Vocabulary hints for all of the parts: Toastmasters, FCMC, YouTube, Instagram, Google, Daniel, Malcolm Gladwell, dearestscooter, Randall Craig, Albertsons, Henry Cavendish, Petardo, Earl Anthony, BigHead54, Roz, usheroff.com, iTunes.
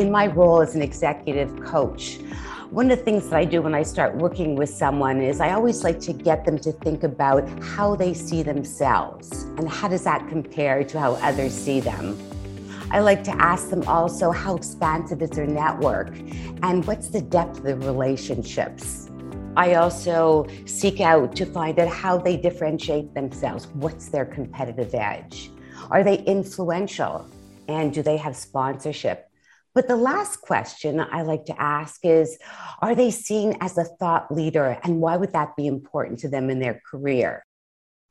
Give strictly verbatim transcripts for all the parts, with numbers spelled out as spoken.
in my role as an executive coach, one of the things that I do when I start working with someone is I always like to get them to think about how they see themselves and how does that compare to how others see them. I like to ask them also how expansive is their network and what's the depth of the relationships. I also seek out to find out how they differentiate themselves. What's their competitive edge? Are they influential? And do they have sponsorship? But the last question I like to ask is, are they seen as a thought leader? And why would that be important to them in their career?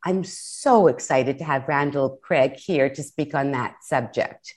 I'm so excited to have Randall Craig here to speak on that subject.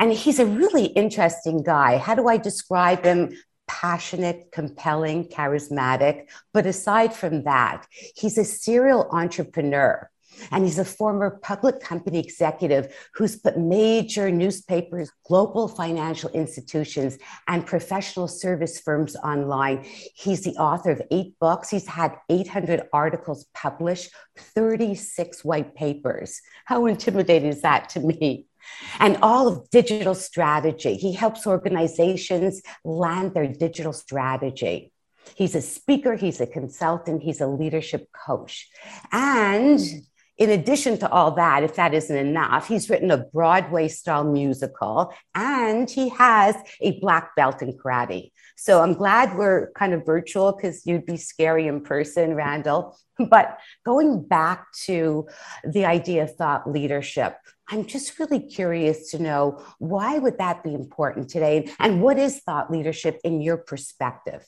And he's a really interesting guy. How do I describe him? Passionate, compelling, charismatic. But aside from that, he's a serial entrepreneur. And he's a former public company executive who's put major newspapers, global financial institutions, and professional service firms online. He's the author of eight books. He's had eight hundred articles published, thirty-six white papers. How intimidating is that to me? And all of digital strategy. He helps organizations land their digital strategy. He's a speaker, he's a consultant, he's a leadership coach. And in addition to all that, if that isn't enough, he's written a Broadway-style musical, and he has a black belt in karate. So I'm glad we're kind of virtual because you'd be scary in person, Randall. But going back to the idea of thought leadership, I'm just really curious to know, why would that be important today? And what is thought leadership in your perspective?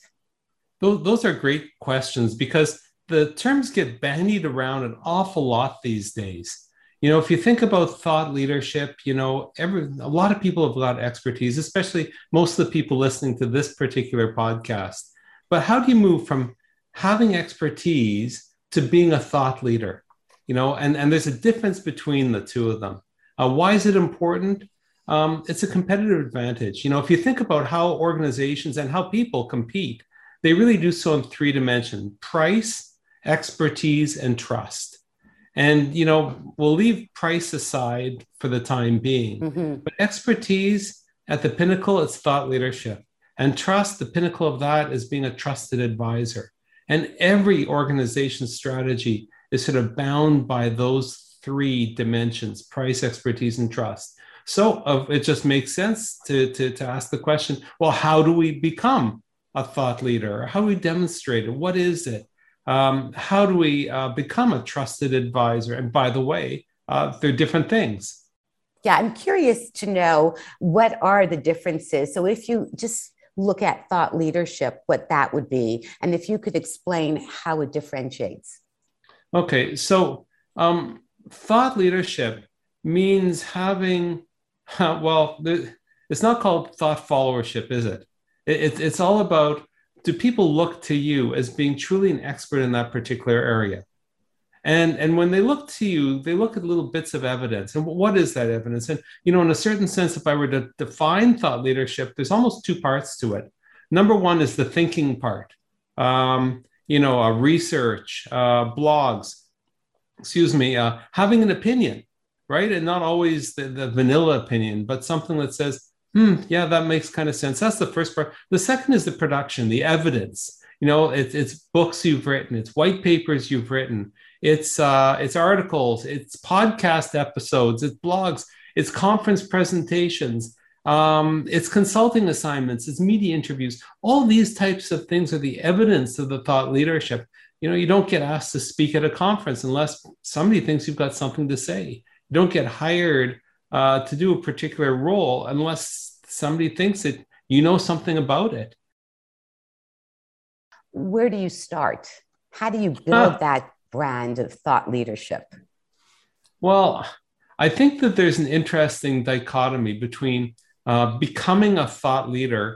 Those are great questions because the terms get bandied around an awful lot these days. You know, if you think about thought leadership, you know, every, a lot of people have got expertise, especially most of the people listening to this particular podcast. But how do you move from having expertise to being a thought leader? You know, and, and there's a difference between the two of them. Uh, why is it important? Um, it's a competitive advantage. You know, if you think about how organizations and how people compete, they really do so in three dimensions: price, expertise, and trust. And, you know, we'll leave price aside for the time being, mm-hmm. but expertise at the pinnacle, it's thought leadership, and trust, the pinnacle of that is being a trusted advisor. And every organization's strategy is sort of bound by those three dimensions: price, expertise, and trust. So uh, it just makes sense to, to, to ask the question, well, how do we become a thought leader? How do we demonstrate it? What is it? Um, how do we uh, become a trusted advisor? And by the way, uh, they're different things. Yeah, I'm curious to know, what are the differences? So if you just look at thought leadership, what that would be, and if you could explain how it differentiates. Okay, so um, thought leadership means having, uh, well, it's not called thought followership, is it? It, it's all about, do people look to you as being truly an expert in that particular area? And, and when they look to you, they look at little bits of evidence. And what is that evidence? And, you know, in a certain sense, if I were to define thought leadership, there's almost two parts to it. Number one is the thinking part, um, you know, uh, research, uh, blogs, excuse me, uh, having an opinion, right? And not always the, the vanilla opinion, but something that says, Hmm, yeah, that makes kind of sense. That's the first part. The second is the production, the evidence. You know, it's, it's books you've written, it's white papers you've written, it's uh, it's articles, it's podcast episodes, it's blogs, it's conference presentations, um, it's consulting assignments, it's media interviews. All these types of things are the evidence of the thought leadership. You know, you don't get asked to speak at a conference unless somebody thinks you've got something to say. You don't get hired Uh, to do a particular role unless somebody thinks that you know something about it. Where do you start? How do you build huh. that brand of thought leadership? Well, I think that there's an interesting dichotomy between uh, becoming a thought leader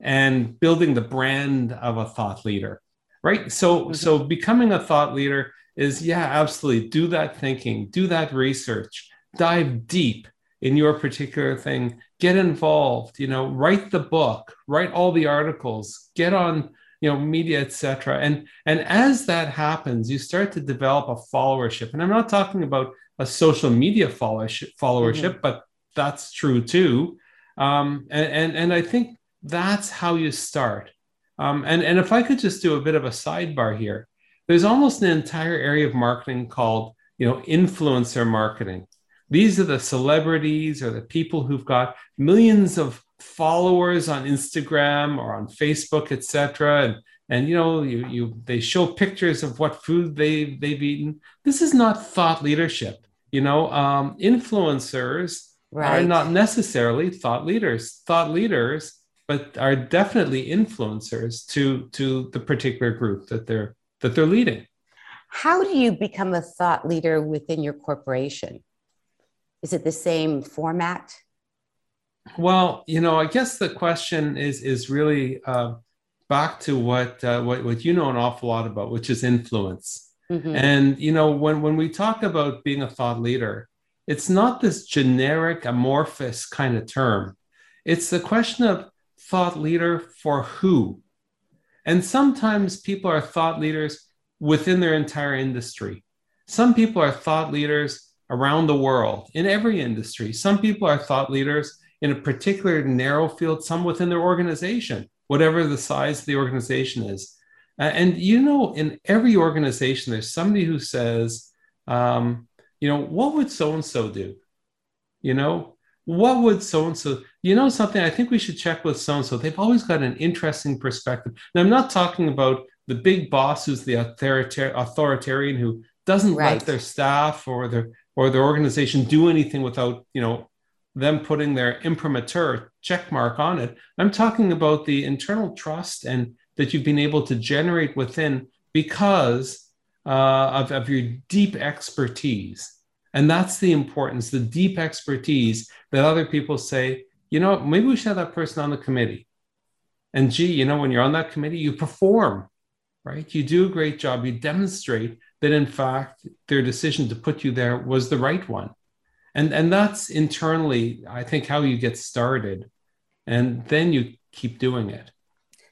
and building the brand of a thought leader, right? So, mm-hmm. so becoming a thought leader is, yeah, absolutely. Do that thinking, do that research, dive deep in your particular thing, get involved, you know, write the book, write all the articles, get on, you know, media, et cetera. And, and as that happens, you start to develop a followership. And I'm not talking about a social media followership, followership mm-hmm. but that's true too. Um, and, and, and I think that's how you start. Um, and, and if I could just do a bit of a sidebar here, there's almost an entire area of marketing called, you know, influencer marketing. These are the celebrities or the people who've got millions of followers on Instagram or on Facebook, et cetera. And, and you know, you, you, they show pictures of what food they, they've eaten. This is not thought leadership. You know, um, influencers right. are not necessarily thought leaders. Thought leaders, but are definitely influencers to, to the particular group that they're that they're leading. How do you become a thought leader within your corporation? Is it the same format? Well, you know, I guess the question is is really uh, back to what, uh, what what you know an awful lot about, which is influence. Mm-hmm. And, you know, when, when we talk about being a thought leader, it's not this generic, amorphous kind of term. It's the question of thought leader for who. And sometimes people are thought leaders within their entire industry. Some people are thought leaders around the world, in every industry. Some people are thought leaders in a particular narrow field, some within their organization, whatever the size of the organization is. Uh, and, you know, in every organization, there's somebody who says, um, you know, what would so-and-so do? You know, what would so-and-so, you know, something I think we should check with so-and-so. They've always got an interesting perspective. And I'm not talking about the big boss who's the authorita- authoritarian who doesn't right. let their staff or their or their organization do anything without, you know, them putting their imprimatur check mark on it. I'm talking about the internal trust and that you've been able to generate within because uh, of, of your deep expertise. And that's the importance, the deep expertise that other people say, you know, maybe we should have that person on the committee. And gee, you know, when you're on that committee, you perform, right? You do a great job. You demonstrate that, in fact, their decision to put you there was the right one. And, and that's internally, I think, how you get started. And then you keep doing it.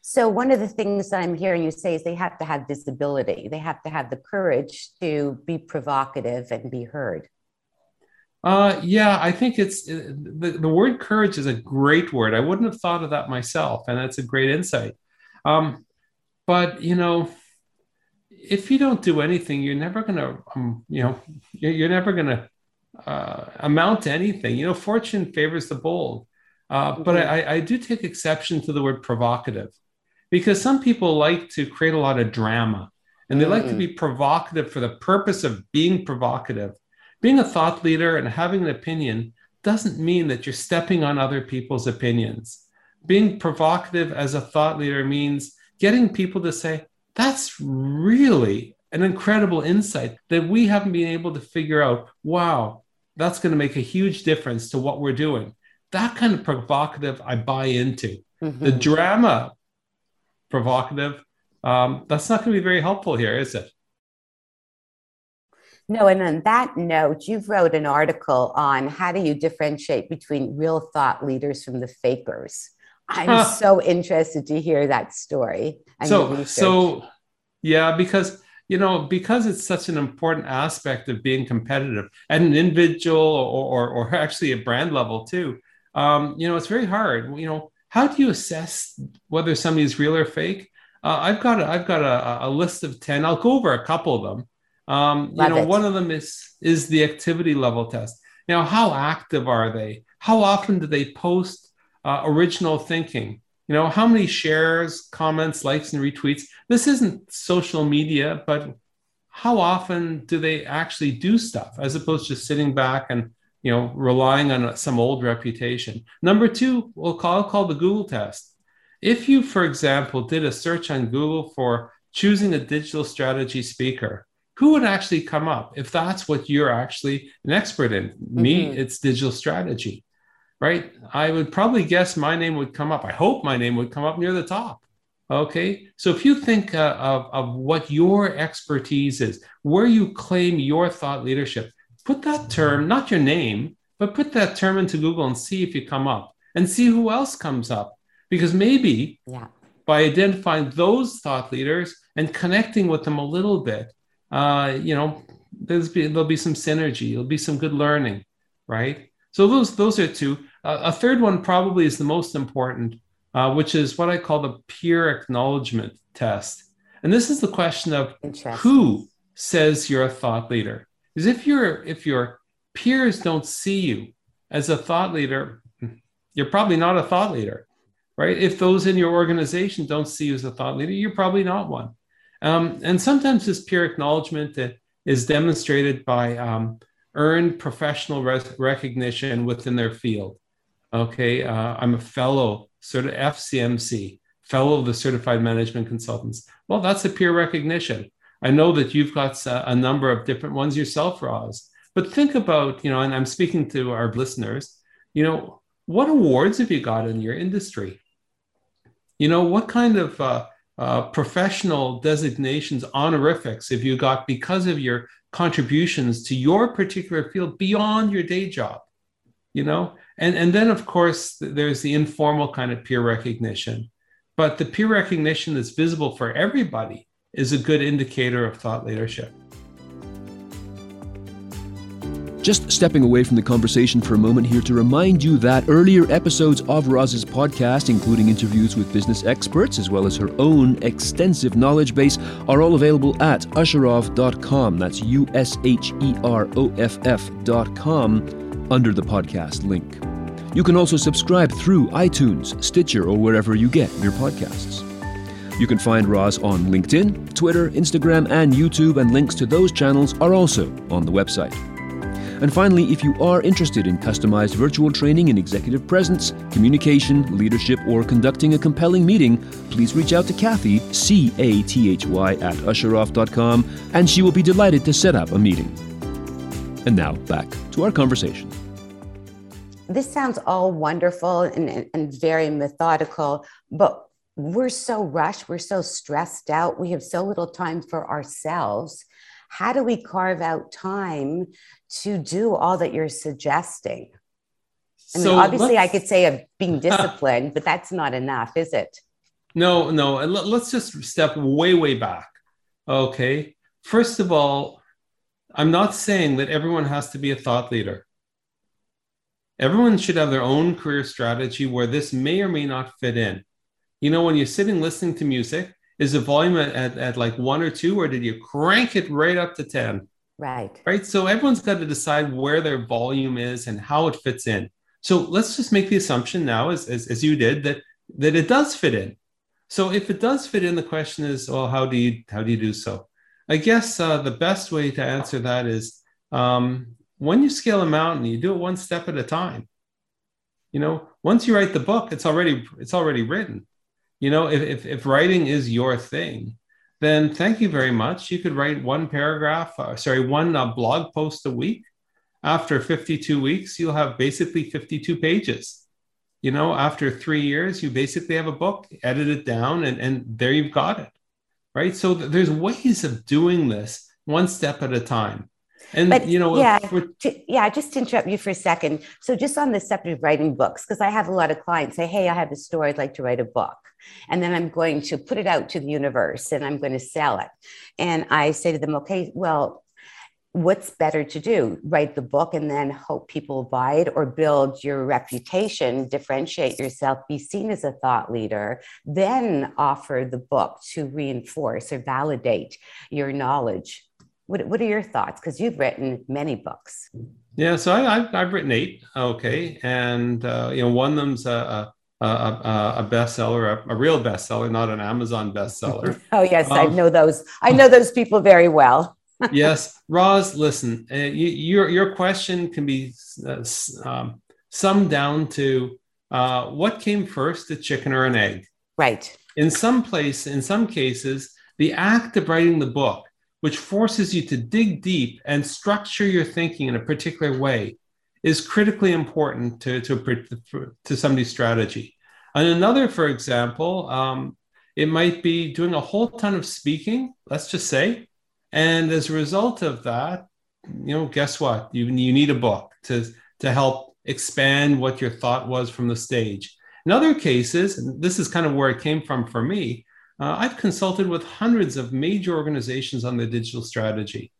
So one of the things that I'm hearing you say is they have to have this ability. They have to have the courage to be provocative and be heard. Uh, yeah, I think it's the, the word courage is a great word. I wouldn't have thought of that myself. And that's a great insight. Um, but, you know, if you don't do anything, you're never going to, um, you know, you're, you're never going to uh, amount to anything. You know, fortune favors the bold. Uh, but I, I do take exception to the word provocative. Because some people like to create a lot of drama and they mm. like to be provocative for the purpose of being provocative. Being a thought leader and having an opinion doesn't mean that you're stepping on other people's opinions. Being provocative as a thought leader means getting people to say, that's really an incredible insight that we haven't been able to figure out. Wow, that's going to make a huge difference to what we're doing. That kind of provocative I buy into. Mm-hmm. The drama provocative, um, that's not going to be very helpful here, is it? No, and on that note, you've wrote an article on how do you differentiate between real thought leaders from the fakers. I'm huh. so interested to hear that story. And so, so, yeah, because, you know, because it's such an important aspect of being competitive at an individual or, or, or actually a brand level too, um, you know, it's very hard, you know. How do you assess whether somebody is real or fake? Uh, I've got a, I've got a, a list of ten. I'll go over a couple of them. Um, you know, it. One of them is is the activity level test. You know, how active are they? How often do they post uh, original thinking? You know, how many shares, comments, likes, and retweets? This isn't social media, but how often do they actually do stuff as opposed to sitting back and, you know, relying on some old reputation. Number two, we'll call, call the Google test. If you, for example, did a search on Google for choosing a digital strategy speaker, who would actually come up if that's what you're actually an expert in? Mm-hmm. Me, it's digital strategy, right? I would probably guess my name would come up. I hope my name would come up near the top. Okay, so if you think uh, of, of what your expertise is, where you claim your thought leadership, put that term, not your name, but put that term into Google and see if you come up and see who else comes up. Because maybe yeah. by identifying those thought leaders and connecting with them a little bit, uh, you know, there's be, there'll be some synergy. There'll be some good learning, right? So those those are two. Uh, a third one probably is the most important, uh, which is what I call the peer acknowledgement test. And this is the question of who says you're a thought leader. Because if you're, if your peers don't see you as a thought leader, you're probably not a thought leader, right? If those in your organization don't see you as a thought leader, you're probably not one. Um, and sometimes this peer acknowledgement is demonstrated by um, earned professional res- recognition within their field. Okay, uh, I'm a fellow, sort of F C M C, fellow of the Certified Management Consultants. Well, that's a peer recognition. I know that you've got a, a number of different ones yourself, Roz. But think about, you know, and I'm speaking to our listeners, you know, what awards have you got in your industry? You know, what kind of uh, uh, professional designations, honorifics have you got because of your contributions to your particular field beyond your day job? You know, and, and then, of course, there's the informal kind of peer recognition. But the peer recognition that's visible for everybody is a good indicator of thought leadership. Just stepping away from the conversation for a moment here to remind you that earlier episodes of Roz's podcast, including interviews with business experts, as well as her own extensive knowledge base, are all available at usheroff dot com. That's U S H E R O F F dot com under the podcast link. You can also subscribe through iTunes, Stitcher, or wherever you get your podcasts. You can find Roz on LinkedIn, Twitter, Instagram, and YouTube, and links to those channels are also on the website. And finally, if you are interested in customized virtual training in executive presence, communication, leadership, or conducting a compelling meeting, please reach out to Kathy, C A T H Y, at usheroff dot com, and she will be delighted to set up a meeting. And now, back to our conversation. This sounds all wonderful and, and very methodical, but we're so rushed, we're so stressed out, we have so little time for ourselves. How do we carve out time to do all that you're suggesting? I mean, so obviously I could say of being disciplined, but that's not enough, is it? No, no. Let's just step way, way back. Okay. First of all, I'm not saying that everyone has to be a thought leader. Everyone should have their own career strategy where this may or may not fit in. You know, when you're sitting listening to music, is the volume at, at, at like one or two, or did you crank it right up to ten? Right. Right. So everyone's got to decide where their volume is and how it fits in. So let's just make the assumption now, as, as, as you did, that, that it does fit in. So if it does fit in, the question is, well, how do you, how do you do so? I guess uh, the best way to answer that is, um, when you scale a mountain, you do it one step at a time. You know, once you write the book, it's already it's already written. You know, if, if, if writing is your thing, then thank you very much. You could write one paragraph, uh, sorry, one uh, blog post a week. After fifty-two weeks, you'll have basically fifty-two pages. You know, after three years, you basically have a book, edit it down, and, and there you've got it, right? So th- there's ways of doing this one step at a time. And, but, you know, yeah, t- yeah, just to interrupt you for a second. So just on the subject of writing books, because I have a lot of clients say, hey, I have a story, I'd like to write a book. And then I'm going to put it out to the universe and I'm going to sell it. And I say to them, okay, well, what's better to do? Write the book and then hope people buy it, or build your reputation, differentiate yourself, be seen as a thought leader, then offer the book to reinforce or validate your knowledge. What, what are your thoughts? Because you've written many books. Yeah, so I, I've, I've written eight. Okay, and uh, you know, one of them's a a, a, a bestseller, a, a real bestseller, not an Amazon bestseller. Oh yes, um, I know those. I know those people very well. Yes, Roz, listen, uh, you, your your question can be uh, um, summed down to uh, what came first, a chicken or an egg? Right. In some place, in some cases, the act of writing the book, which forces you to dig deep and structure your thinking in a particular way, is critically important to, to, to somebody's strategy. And another, for example, um, it might be doing a whole ton of speaking, let's just say, and as a result of that, you know, guess what? You, you need a book to, to help expand what your thought was from the stage. In other cases, and this is kind of where it came from for me, Uh, I've consulted with hundreds of major organizations on their digital strategy.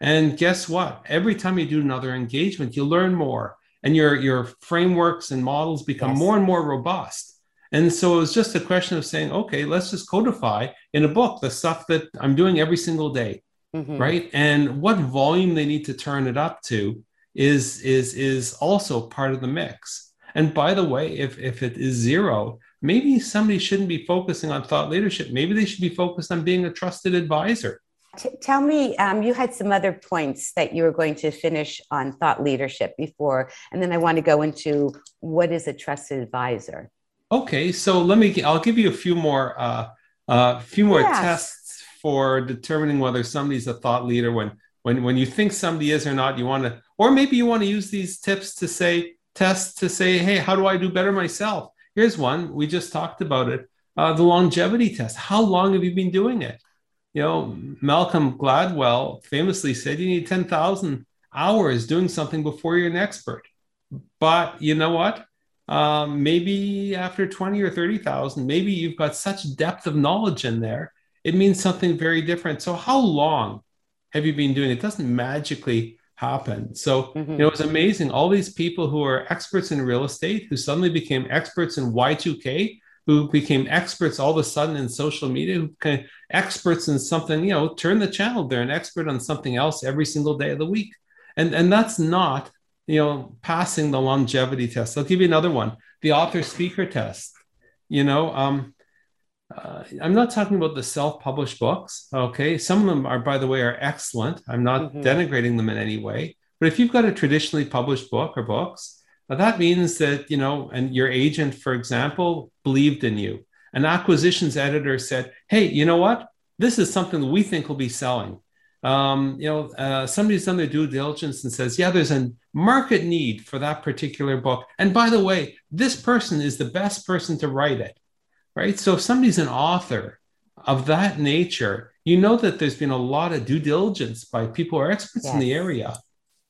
And guess what? Every time you do another engagement, you learn more and your, your frameworks and models become yes. more and more robust. And so it was just a question of saying, okay, let's just codify in a book the stuff that I'm doing every single day, mm-hmm. right? And what volume they need to turn it up to is, is, is also part of the mix. And by the way, if, if it is zero, maybe somebody shouldn't be focusing on thought leadership. Maybe they should be focused on being a trusted advisor. T- tell me, um, you had some other points that you were going to finish on thought leadership before, and then I want to go into what is a trusted advisor. Okay, so let me, I'll give you a few more, uh, uh, few more yes. tests for determining whether somebody's a thought leader. When, when, when you think somebody is or not, you want to, or maybe you want to use these tips to say, tests to say, hey, how do I do better myself? Here's one, we just talked about it, uh, the longevity test. How long have you been doing it? You know, Malcolm Gladwell famously said you need ten thousand hours doing something before you're an expert. But you know what? Um, maybe after twenty or thirty thousand, maybe you've got such depth of knowledge in there, it means something very different. So how long have you been doing it? It doesn't magically happen. So mm-hmm. you know, it was amazing. All these people who are experts in real estate, who suddenly became experts in Y two K, who became experts all of a sudden in social media, who kind of experts in something, you know, turn the channel. They're an expert on something else every single day of the week. And, and that's not, you know, passing the longevity test. I'll give you another one, the author speaker test. You know, um, uh, I'm not talking about the self-published books. Okay. Some of them are, by the way, are excellent. I'm not mm-hmm. denigrating them in any way, but if you've got a traditionally published book or books, now that means that, you know, and your agent, for example, believed in you. An acquisitions editor said, hey, you know what? This is something that we think will be selling. Um, you know, uh, somebody's done their due diligence and says, yeah, there's a market need for that particular book. And by the way, this person is the best person to write it, right? So if somebody's an author of that nature, you know that there's been a lot of due diligence by people who are experts yes. in the area.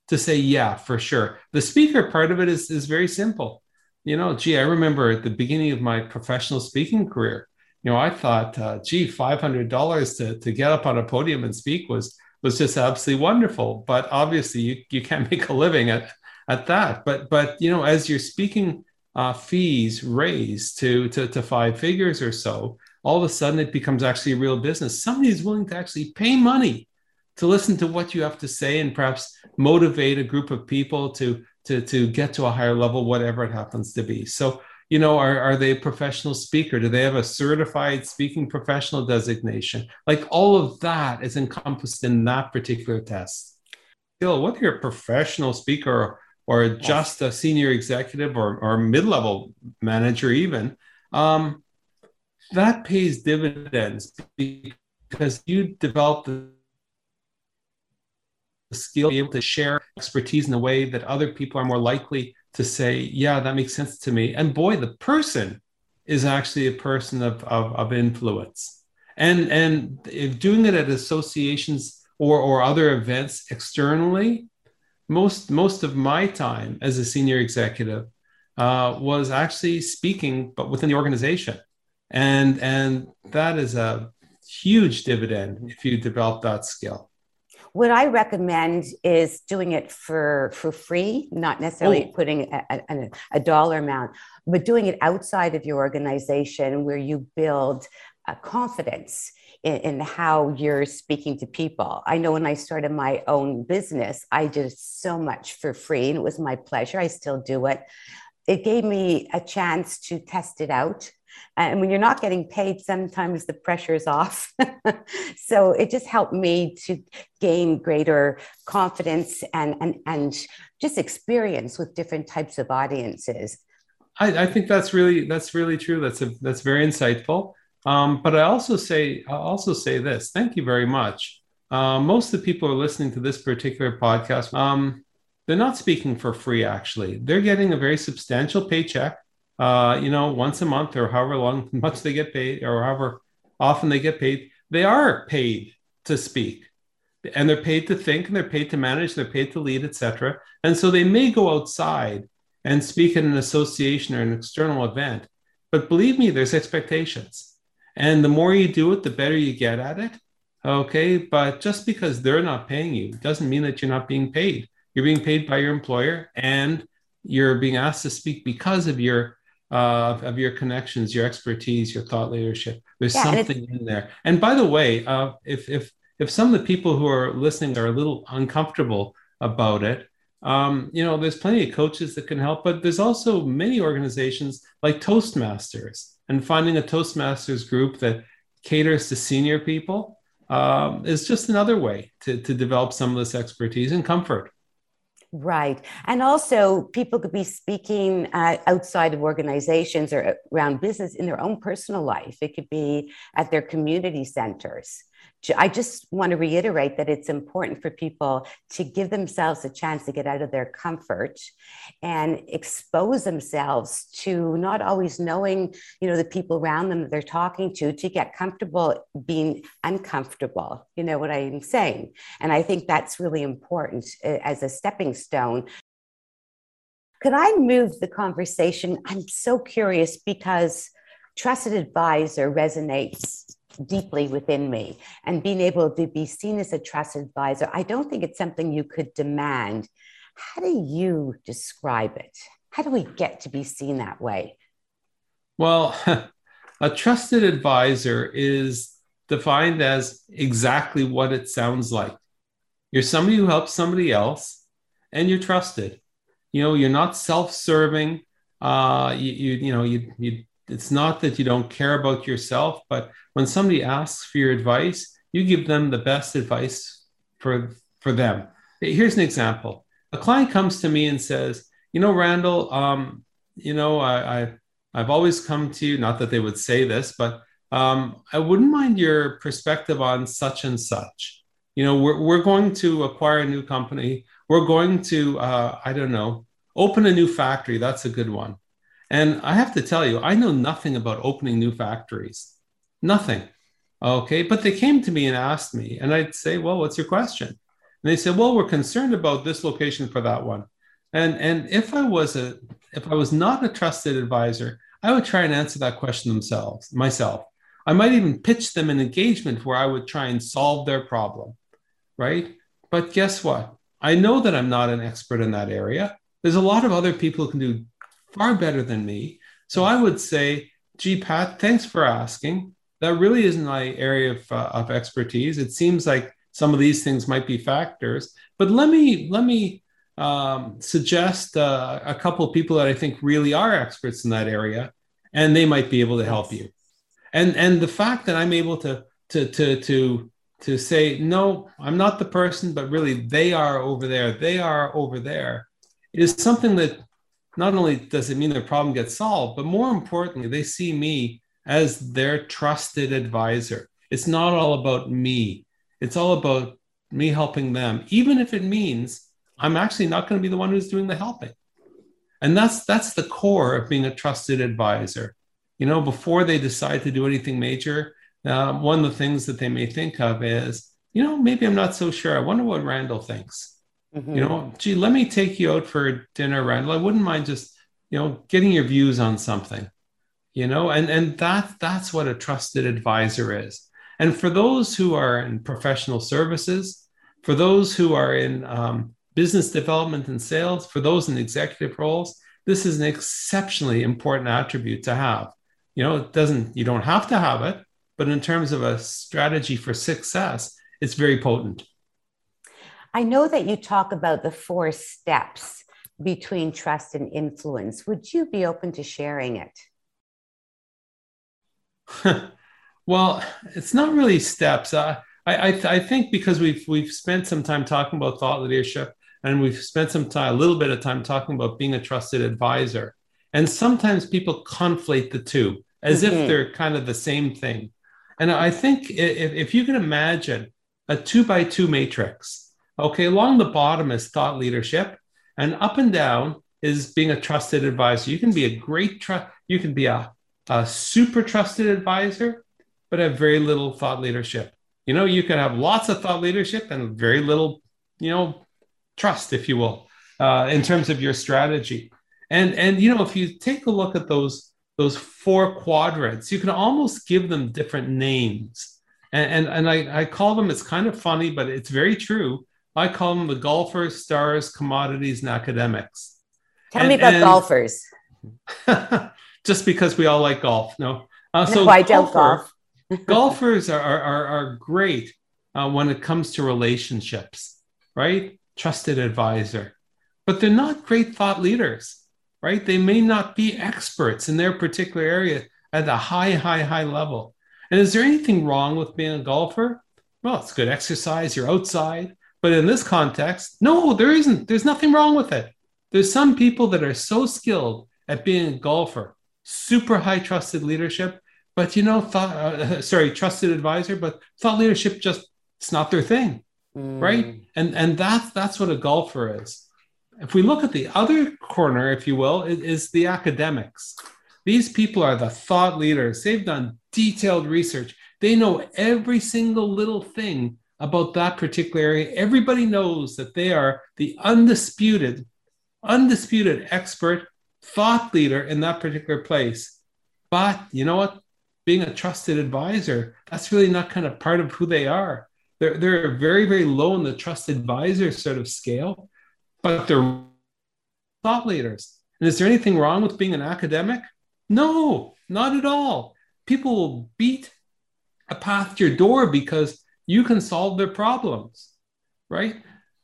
To say, yeah, for sure. The speaker part of it is, is very simple. You know, gee, I remember at the beginning of my professional speaking career, you know, I thought, uh, gee, five hundred dollars to, to get up on a podium and speak was, was just absolutely wonderful. But obviously you, you can't make a living at, at that. But, but, you know, as your speaking uh, fees raise to, to, to five figures or so, all of a sudden it becomes actually a real business. Somebody is willing to actually pay money to listen to what you have to say and perhaps motivate a group of people to, to, to get to a higher level, whatever it happens to be. So, you know, are, are they a professional speaker? Do they have a certified speaking professional designation? Like all of that is encompassed in that particular test. Still, whether you're a professional speaker or, or just a senior executive or, or mid-level manager even, um, that pays dividends because you develop the skill, be able to share expertise in a way that other people are more likely to say, yeah, that makes sense to me. And boy, the person is actually a person of, of, of influence. And, and if doing it at associations or, or other events externally, most, most of my time as a senior executive uh, was actually speaking, but within the organization. And, and that is a huge dividend if you develop that skill. What I recommend is doing it for, for free, not necessarily putting a, a, a dollar amount, but doing it outside of your organization where you build uh, confidence in, in how you're speaking to people. I know when I started my own business, I did so much for free and it was my pleasure. I still do it. It gave me a chance to test it out. And when you're not getting paid, sometimes the pressure is off. So it just helped me to gain greater confidence and, and, and just experience with different types of audiences. I, I think that's really, that's really true. That's a, that's very insightful. Um, but I also say, I'll also say this, thank you very much. Uh, most of the people who are listening to this particular podcast, um, they're not speaking for free, actually. They're getting a very substantial paycheck. Uh, you know, once a month or however long, much they get paid or however often they get paid, they are paid to speak and they're paid to think and they're paid to manage, they're paid to lead, et cetera. And so they may go outside and speak at an association or an external event, but believe me, there's expectations. And the more you do it, the better you get at it. Okay. But just because they're not paying you doesn't mean that you're not being paid. You're being paid by your employer and you're being asked to speak because of your uh, of your connections, your expertise, your thought leadership. There's yeah, something in there. And by the way, uh, if if if some of the people who are listening are a little uncomfortable about it, um, you know, there's plenty of coaches that can help, but there's also many organizations like Toastmasters, and finding a Toastmasters group that caters to senior people um, is just another way to, to develop some of this expertise and comfort. Right. And also people could be speaking uh, outside of organizations or around business in their own personal life. It could be at their community centers. I just want to reiterate that it's important for people to give themselves a chance to get out of their comfort and expose themselves to not always knowing, you know, the people around them that they're talking to, to get comfortable being uncomfortable. You know what I'm saying? And I think that's really important as a stepping stone. Could I move the conversation? I'm so curious because trusted advisor resonates deeply within me, and being able to be seen as a trusted advisor, I don't think it's something you could demand. How do you describe it? How do we get to be seen that way? Well, a trusted advisor is defined as exactly what it sounds like. You're somebody who helps somebody else, and you're trusted. You know, you're not self-serving. Uh, you, you, you know, you, you. It's not that you don't care about yourself, but when somebody asks for your advice, you give them the best advice for, for them. Here's an example. A client comes to me and says, you know, Randall, um, you know, I, I, I've always come to you, not that they would say this, but um, I wouldn't mind your perspective on such and such. You know, we're, we're going to acquire a new company. We're going to, uh, I don't know, open a new factory. That's a good one. And I have to tell you, I know nothing about opening new factories. Nothing. Okay. But they came to me and asked me, and I'd say, well, what's your question? And they said, well, we're concerned about this location for that one. And, and if I was a, if I was not a trusted advisor, I would try and answer that question themselves, myself. I might even pitch them an engagement where I would try and solve their problem. Right. But guess what? I know that I'm not an expert in that area. There's a lot of other people who can do far better than me. So I would say, gee, Pat, thanks for asking. That really isn't my area of, uh, of expertise. It seems like some of these things might be factors, but let me let me um, suggest uh, a couple of people that I think really are experts in that area, and they might be able to help you. And and the fact that I'm able to to to to to say no, I'm not the person, but really they are over there, they are over there, is something that not only does it mean their problem gets solved, but more importantly, they see me as their trusted advisor. It's not all about me. It's all about me helping them, even if it means I'm actually not going to be the one who's doing the helping. And that's that's the core of being a trusted advisor. You know, before they decide to do anything major, uh, one of the things that they may think of is, you know, maybe I'm not so sure. I wonder what Randall thinks. Mm-hmm. You know, gee, let me take you out for dinner, Randall. I wouldn't mind just, you know, getting your views on something. You know, and, and that, that's what a trusted advisor is. And for those who are in professional services, for those who are in um, business development and sales, for those in executive roles, this is an exceptionally important attribute to have. You know, it doesn't, you don't have to have it, but in terms of a strategy for success, it's very potent. I know that you talk about the four steps between trust and influence. Would you be open to sharing it? Well, it's not really steps. Uh, I, I I think because we've we've spent some time talking about thought leadership, and we've spent some time, a little bit of time talking about being a trusted advisor. And sometimes people conflate the two as mm-hmm. if they're kind of the same thing. And I think if, if you can imagine a two by two matrix, okay, along the bottom is thought leadership, and up and down is being a trusted advisor. You can be a great trust. You can be a a super trusted advisor, but have very little thought leadership. You know, you can have lots of thought leadership and very little, you know, trust, if you will, uh, in terms of your strategy. And, and, you know, if you take a look at those, those four quadrants, you can almost give them different names. And, and, and I, I call them, it's kind of funny, but it's very true. I call them the golfers, stars, commodities, and academics. Tell and, me about and, golfers. Just because we all like golf. No, uh, so no, I don't golf. Golfers are, are, are great uh, when it comes to relationships, right? Trusted advisor, but they're not great thought leaders, right? They may not be experts in their particular area at a high, high, high level. And is there anything wrong with being a golfer? Well, it's good exercise. You're outside. But in this context, no, there isn't. There's nothing wrong with it. There's some people that are so skilled at being a golfer, super high trusted leadership, but, you know, thought, uh, sorry, trusted advisor, but thought leadership, just, it's not their thing, mm. right? And and that's, that's what a golfer is. If we look at the other corner, if you will, it is the academics. These people are the thought leaders. They've done detailed research. They know every single little thing about that particular area. Everybody knows that they are the undisputed, undisputed expert thought leader in that particular place. But you know what? Being a trusted advisor, that's really not kind of part of who they are. They're, they're very, very low in the trust advisor sort of scale, but they're thought leaders. And is there anything wrong with being an academic? No, not at all. People will beat a path to your door because you can solve their problems, right?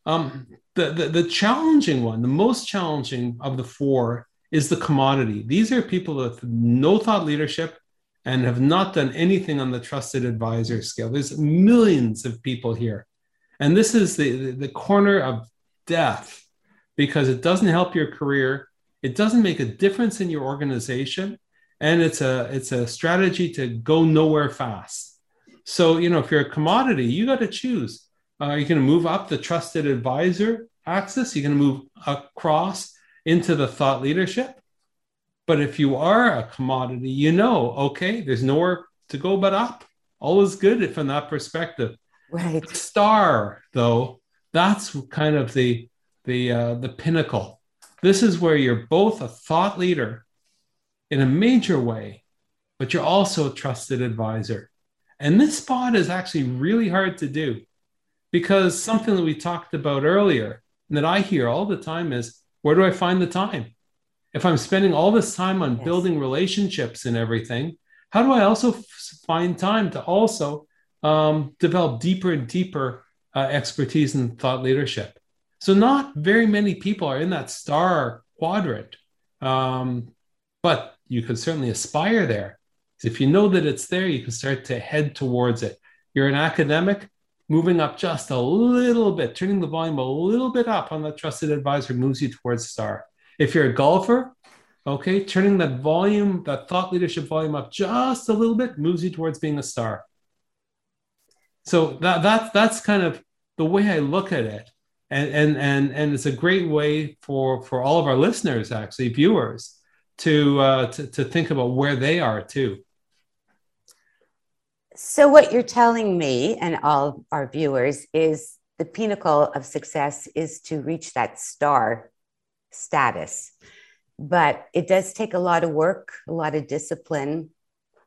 Um, the, the, the challenging one, the most challenging of the four is the commodity. These are people with no thought leadership and have not done anything on the trusted advisor scale. There's millions of people here. And this is the, the, the corner of death because it doesn't help your career. It doesn't make a difference in your organization. And it's a, it's a strategy to go nowhere fast. So, you know, if you're a commodity, you got to choose. Uh, you're going to move up the trusted advisor axis. You're going to move across into the thought leadership. But if you are a commodity, you know, okay, there's nowhere to go but up. All is good from that perspective. Right. The star, though, that's kind of the the uh, the pinnacle. This is where you're both a thought leader in a major way, but you're also a trusted advisor. And this spot is actually really hard to do because something that we talked about earlier and that I hear all the time is, where do I find the time? If I'm spending all this time on yes. building relationships and everything, how do I also f- find time to also um, develop deeper and deeper uh, expertise in thought leadership? So not very many people are in that star quadrant, um, but you can certainly aspire there. If you know that it's there, you can start to head towards it. You're an academic, moving up just a little bit, turning the volume a little bit up on the trusted advisor moves you towards star. If you're a golfer, okay, turning that volume, that thought leadership volume up just a little bit moves you towards being a star. So that, that that's kind of the way I look at it. And, and, and, and it's a great way for, for all of our listeners, actually, viewers, to, uh, to, to think about where they are too. So what you're telling me and all our viewers is the pinnacle of success is to reach that star status, but it does take a lot of work, a lot of discipline.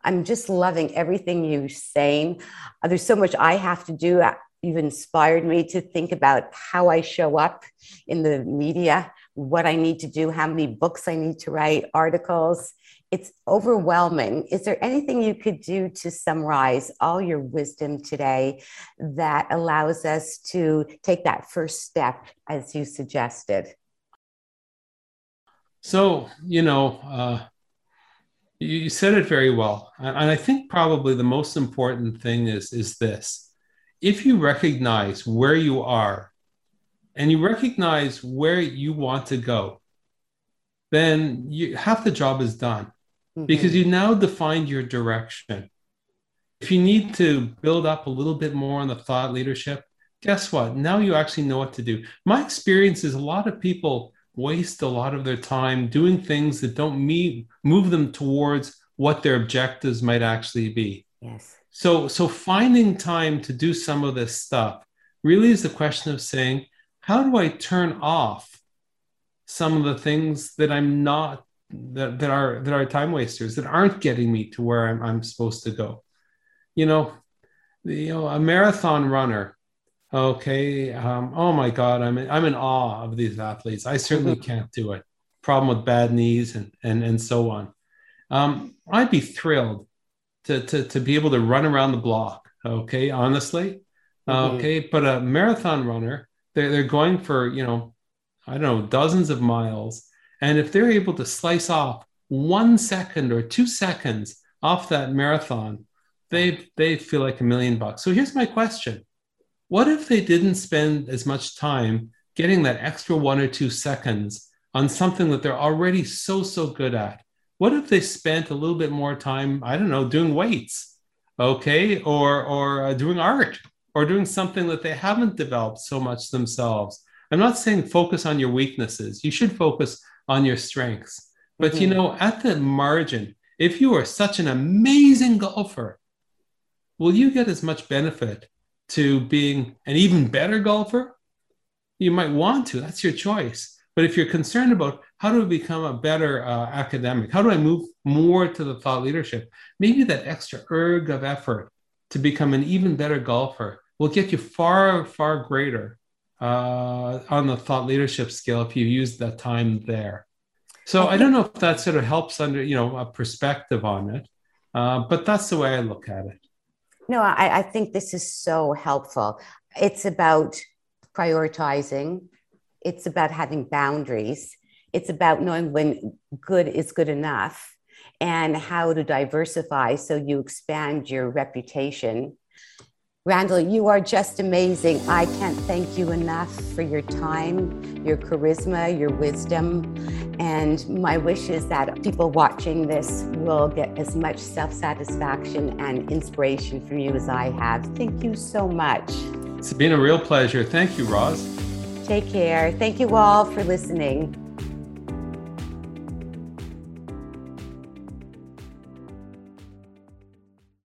I'm just loving everything you're saying. There's so much I have to do. You've inspired me to think about how I show up in the media, what I need to do, how many books I need to write, articles. It's overwhelming. Is there anything you could do to summarize all your wisdom today that allows us to take that first step as you suggested? So, you know, uh, you, you said it very well. And, and I think probably the most important thing is, is this. If you recognize where you are and you recognize where you want to go, then you, half the job is done mm-hmm. because you now defined your direction. If you need to build up a little bit more on the thought leadership, guess what? Now you actually know what to do. My experience is a lot of people waste a lot of their time doing things that don't meet, move them towards what their objectives might actually be. Yes. So, so finding time to do some of this stuff really is the question of saying, how do I turn off some of the things that I'm not, that, that are, that are time wasters, that aren't getting me to where I'm, I'm supposed to go? You know, the, you know, a marathon runner. Okay. Um, oh my God. I'm in, I'm in awe of these athletes. I certainly can't do it. problem with bad knees and and and so on. Um, I'd be thrilled to, to to be able to run around the block. Okay, honestly. Mm-hmm. Okay, but a marathon runner, they're they're going for, you know, I don't know, dozens of miles, and if they're able to slice off one second or two seconds off that marathon, they they feel like a million bucks. So here's my question. What if they didn't spend as much time getting that extra one or two seconds on something that they're already so, so good at? What if they spent a little bit more time, I don't know, doing weights, okay, or, or uh, doing art, or doing something that they haven't developed so much themselves? I'm not saying focus on your weaknesses. You should focus on your strengths. But, mm-hmm. you know, at the margin, if you are such an amazing golfer, will you get as much benefit to being an even better golfer? You might want to. That's your choice. But if you're concerned about how do I become a better uh, academic, how do I move more to the thought leadership, maybe that extra erg of effort to become an even better golfer will get you far, far greater uh, on the thought leadership scale if you use that time there. So I don't know if that sort of helps under, you know, a perspective on it, uh, but that's the way I look at it. No, I, I think this is so helpful. It's about prioritizing. It's about having boundaries. It's about knowing when good is good enough and how to diversify so you expand your reputation. Randall, you are just amazing. I can't thank you enough for your time, your charisma, your wisdom. And my wish is that people watching this will get as much self-satisfaction and inspiration from you as I have. Thank you so much. It's been a real pleasure. Thank you, Roz. Take care. Thank you all for listening.